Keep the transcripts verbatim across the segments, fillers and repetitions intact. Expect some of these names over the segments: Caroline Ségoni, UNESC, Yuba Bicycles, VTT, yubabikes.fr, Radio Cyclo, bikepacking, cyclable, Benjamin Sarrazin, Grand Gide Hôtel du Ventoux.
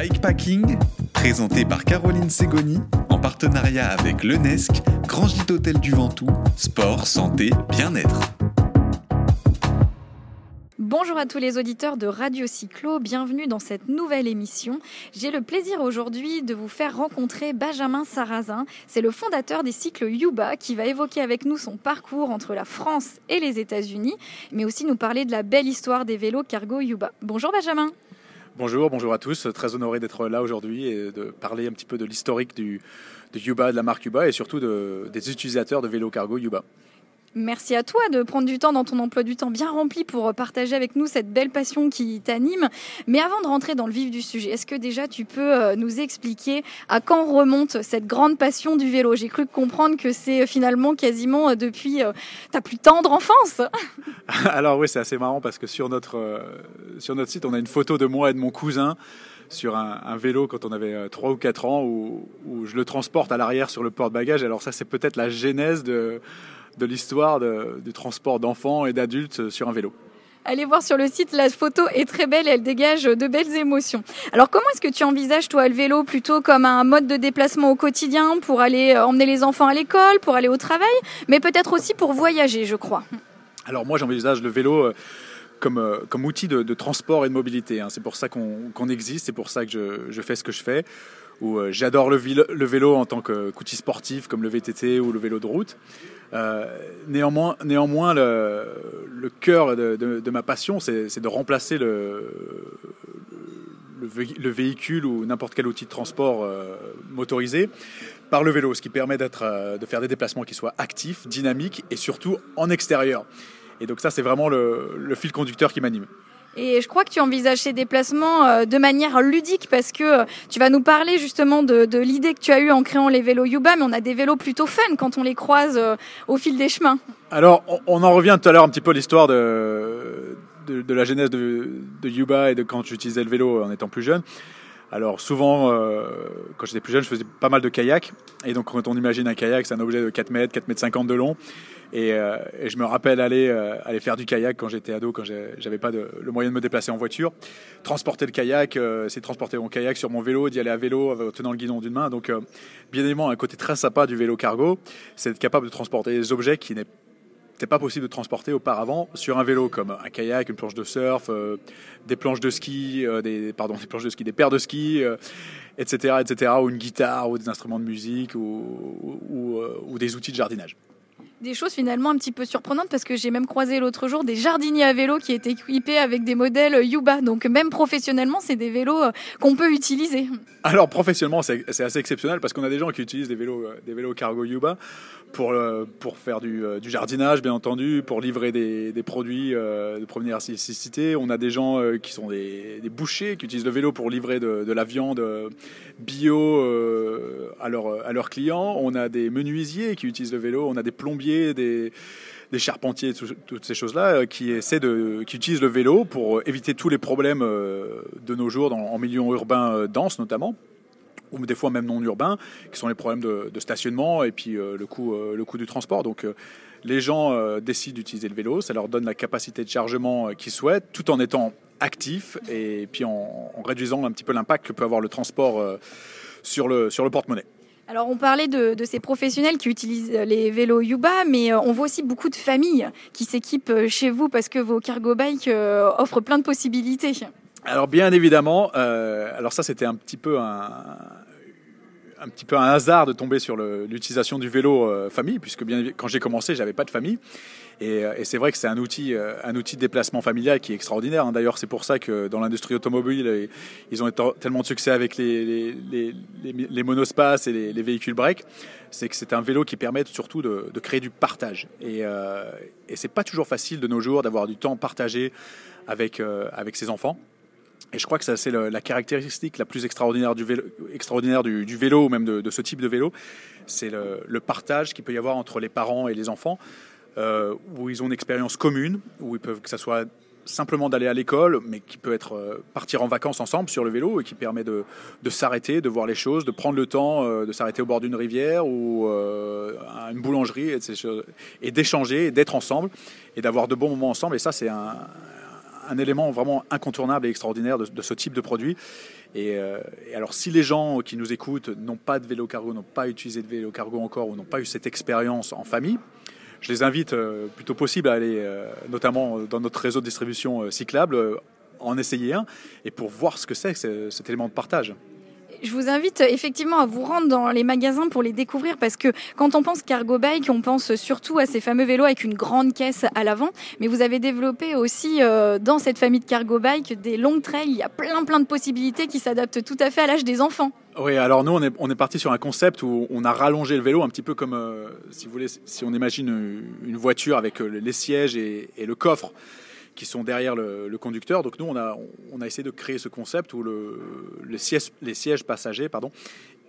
Bikepacking, présenté par Caroline Ségoni, en partenariat avec l'U N E S C, Grand Gide Hôtel du Ventoux, sport, santé, bien-être. Bonjour à tous les auditeurs de Radio Cyclo, bienvenue dans cette nouvelle émission. J'ai le plaisir aujourd'hui de vous faire rencontrer Benjamin Sarrazin. C'est le fondateur des cycles Yuba qui va évoquer avec nous son parcours entre la France et les États-Unis, mais aussi nous parler de la belle histoire des vélos cargo Yuba. Bonjour Benjamin. Bonjour, bonjour à tous. Très honoré d'être là aujourd'hui et de parler un petit peu de l'historique du, de Yuba, de la marque Yuba et surtout de, des utilisateurs de vélos cargo Yuba. Merci à toi de prendre du temps dans ton emploi du temps bien rempli pour partager avec nous cette belle passion qui t'anime. Mais avant de rentrer dans le vif du sujet, est-ce que déjà tu peux nous expliquer à quand remonte cette grande passion du vélo ? J'ai cru comprendre que c'est finalement quasiment depuis ta plus tendre enfance. Alors oui, c'est assez marrant parce que sur notre, sur notre site, on a une photo de moi et de mon cousin sur un, un vélo quand on avait trois ou quatre ans où, où je le transporte à l'arrière sur le porte-bagages. Alors ça, c'est peut-être la genèse de... de l'histoire de, du transport d'enfants et d'adultes sur un vélo. Allez voir sur le site, la photo est très belle, elle dégage de belles émotions. Alors comment est-ce que tu envisages toi le vélo plutôt comme un mode de déplacement au quotidien pour aller emmener les enfants à l'école, pour aller au travail, mais peut-être aussi pour voyager, je crois. Alors moi j'envisage le vélo comme, comme outil de, de transport et de mobilité. C'est pour ça qu'on, qu'on existe, c'est pour ça que je, je fais ce que je fais. Où j'adore le vélo en tant qu'outil sportif comme le V T T ou le vélo de route. Euh, néanmoins, néanmoins le, le cœur de, de, de ma passion, c'est, c'est de remplacer le, le, le véhicule ou n'importe quel outil de transport euh, motorisé par le vélo, ce qui permet d'être, de faire des déplacements qui soient actifs, dynamiques et surtout en extérieur. Et donc ça, c'est vraiment le, le fil conducteur qui m'anime. Et je crois que tu envisages ces déplacements de manière ludique parce que tu vas nous parler justement de, de l'idée que tu as eue en créant les vélos Yuba, mais on a des vélos plutôt fun quand on les croise au fil des chemins. Alors, on, on en revient tout à l'heure un petit peu à l'histoire de, de, de la genèse de, de Yuba et de quand j'utilisais le vélo en étant plus jeune. Alors souvent, euh, quand j'étais plus jeune, je faisais pas mal de kayak. Et donc quand on imagine un kayak, c'est un objet de quatre mètres, quatre mètres cinquante de long. Et, euh, et je me rappelle aller, euh, aller faire du kayak quand j'étais ado, quand j'avais pas de, le moyen de me déplacer en voiture. Transporter le kayak, euh, c'est transporter mon kayak sur mon vélo, d'y aller à vélo en tenant le guidon d'une main. Donc euh, bien évidemment, un côté très sympa du vélo cargo, c'est d'être capable de transporter des objets qui n'est c'était pas possible de transporter auparavant sur un vélo, comme un kayak, une planche de surf, euh, des planches de ski, euh, des pardon, des planches de ski, des paires de ski, euh, et cetera, et cetera, ou une guitare, ou des instruments de musique, ou, ou, euh, ou des outils de jardinage. Des choses finalement un petit peu surprenantes parce que j'ai même croisé l'autre jour des jardiniers à vélo qui étaient équipés avec des modèles Yuba. Donc même professionnellement, c'est des vélos qu'on peut utiliser. Alors professionnellement, c'est, c'est assez exceptionnel parce qu'on a des gens qui utilisent des vélos, des vélos cargo Yuba pour, pour faire du, du jardinage, bien entendu, pour livrer des, des produits de première nécessité. On a des gens qui sont des, des bouchers qui utilisent le vélo pour livrer de, de la viande bio à, leur, à leurs clients. On a des menuisiers qui utilisent le vélo. On a des plombiers. Des, des charpentiers, tout, toutes ces choses-là, qui essaient de, qui utilisent le vélo pour éviter tous les problèmes de nos jours dans, en milieu urbain dense notamment, ou des fois même non urbain, qui sont les problèmes de, de stationnement et puis le coût, le coût du transport. Donc les gens décident d'utiliser le vélo, ça leur donne la capacité de chargement qu'ils souhaitent, tout en étant actifs et puis en, en réduisant un petit peu l'impact que peut avoir le transport sur le, sur le porte-monnaie. Alors on parlait de, de ces professionnels qui utilisent les vélos Yuba, mais on voit aussi beaucoup de familles qui s'équipent chez vous parce que vos cargo bikes offrent plein de possibilités. Alors bien évidemment, euh, alors ça c'était un petit peu un, un petit peu un hasard de tomber sur le, l'utilisation du vélo euh, famille, puisque bien quand j'ai commencé j'avais pas de famille. Et, et c'est vrai que c'est un outil, un outil de déplacement familial qui est extraordinaire. D'ailleurs, c'est pour ça que dans l'industrie automobile, ils ont tellement de succès avec les, les, les, les monospaces et les, les véhicules break. C'est que c'est un vélo qui permet surtout de, de créer du partage. Et, euh, et c'est pas toujours facile de nos jours d'avoir du temps partagé avec, euh, avec ses enfants. Et je crois que ça, c'est le, la caractéristique la plus extraordinaire du vélo, extraordinaire du, du vélo ou même de, de ce type de vélo. C'est le, le partage qu'il peut y avoir entre les parents et les enfants. Euh, où ils ont une expérience commune, où ils peuvent, que ça soit simplement d'aller à l'école, mais qui peut être euh, partir en vacances ensemble sur le vélo et qui permet de, de s'arrêter, de voir les choses, de prendre le temps, euh, de s'arrêter au bord d'une rivière ou euh, à une boulangerie et, et d'échanger, et d'être ensemble et d'avoir de bons moments ensemble. Et ça, c'est un, un élément vraiment incontournable et extraordinaire de, de ce type de produit. Et, euh, et alors, si les gens qui nous écoutent n'ont pas de vélo cargo, n'ont pas utilisé de vélo cargo encore, ou n'ont pas eu cette expérience en famille, je les invite euh, plutôt possible à aller, euh, notamment dans notre réseau de distribution euh, cyclable, euh, en essayer un, et pour voir ce que c'est que cet élément de partage. Je vous invite effectivement à vous rendre dans les magasins pour les découvrir, parce que quand on pense cargo bike, on pense surtout à ces fameux vélos avec une grande caisse à l'avant. Mais vous avez développé aussi euh, dans cette famille de cargo bike des longues trails. Il y a plein plein de possibilités qui s'adaptent tout à fait à l'âge des enfants. Oui, alors nous on est on est parti sur un concept où on a rallongé le vélo un petit peu comme euh, si vous voulez, si on imagine une voiture avec les sièges et, et le coffre qui sont derrière le, le conducteur. Donc nous, on a, on a essayé de créer ce concept où le, le siège, les sièges passagers pardon,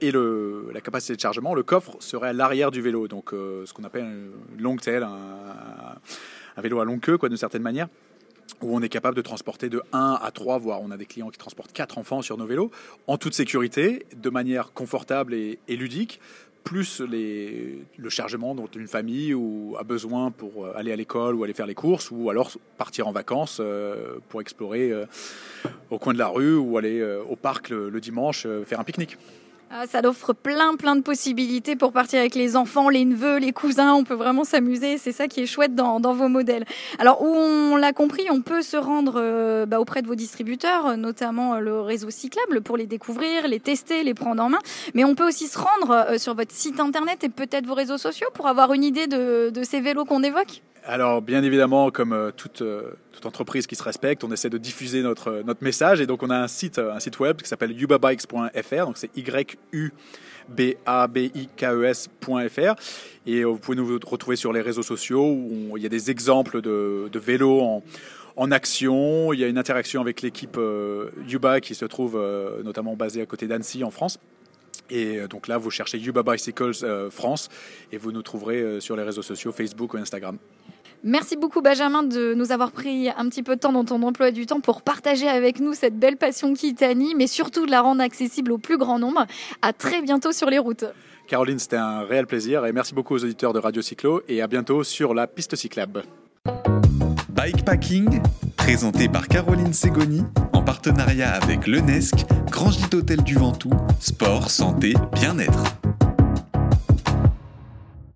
et le, la capacité de chargement, le coffre, serait à l'arrière du vélo. Donc euh, ce qu'on appelle une longue tail, un, un vélo à longue queue, quoi, d'une certaine manière, où on est capable de transporter de un à trois, voire on a des clients qui transportent quatre enfants sur nos vélos, en toute sécurité, de manière confortable et, et ludique, plus les, le chargement dont une famille ou a besoin pour aller à l'école ou aller faire les courses, ou alors partir en vacances pour explorer au coin de la rue ou aller au parc le, le dimanche faire un pique-nique. Ça offre plein plein de possibilités pour partir avec les enfants, les neveux, les cousins. On peut vraiment s'amuser, c'est ça qui est chouette dans, dans vos modèles. Alors, on l'a compris, on peut se rendre euh, bah, auprès de vos distributeurs, notamment le réseau cyclable, pour les découvrir, les tester, les prendre en main. Mais on peut aussi se rendre euh, sur votre site internet et peut-être vos réseaux sociaux pour avoir une idée de, de ces vélos qu'on évoque. Alors, bien évidemment, comme toute, toute entreprise qui se respecte, on essaie de diffuser notre, notre message. Et donc, on a un site, un site web qui s'appelle yubabikes point f r. Donc, c'est Y U B A B I K E S point F R. Et vous pouvez nous retrouver sur les réseaux sociaux où il y a des exemples de, de vélos en... en action. Il y a une interaction avec l'équipe euh, Yuba qui se trouve euh, notamment basée à côté d'Annecy en France. Et donc là, vous cherchez Yuba Bicycles euh, France et vous nous trouverez euh, sur les réseaux sociaux, Facebook ou Instagram. Merci beaucoup Benjamin de nous avoir pris un petit peu de temps dans ton emploi du temps pour partager avec nous cette belle passion qui t'anime, mais surtout de la rendre accessible au plus grand nombre. À très bientôt sur les routes. Caroline, c'était un réel plaisir et merci beaucoup aux auditeurs de Radio Cyclo et à bientôt sur la piste cyclable. Bikepacking, présenté par Caroline Ségoni, en partenariat avec l'U N E S C, Grand Gide Hôtel du Ventoux, sport, santé, bien-être.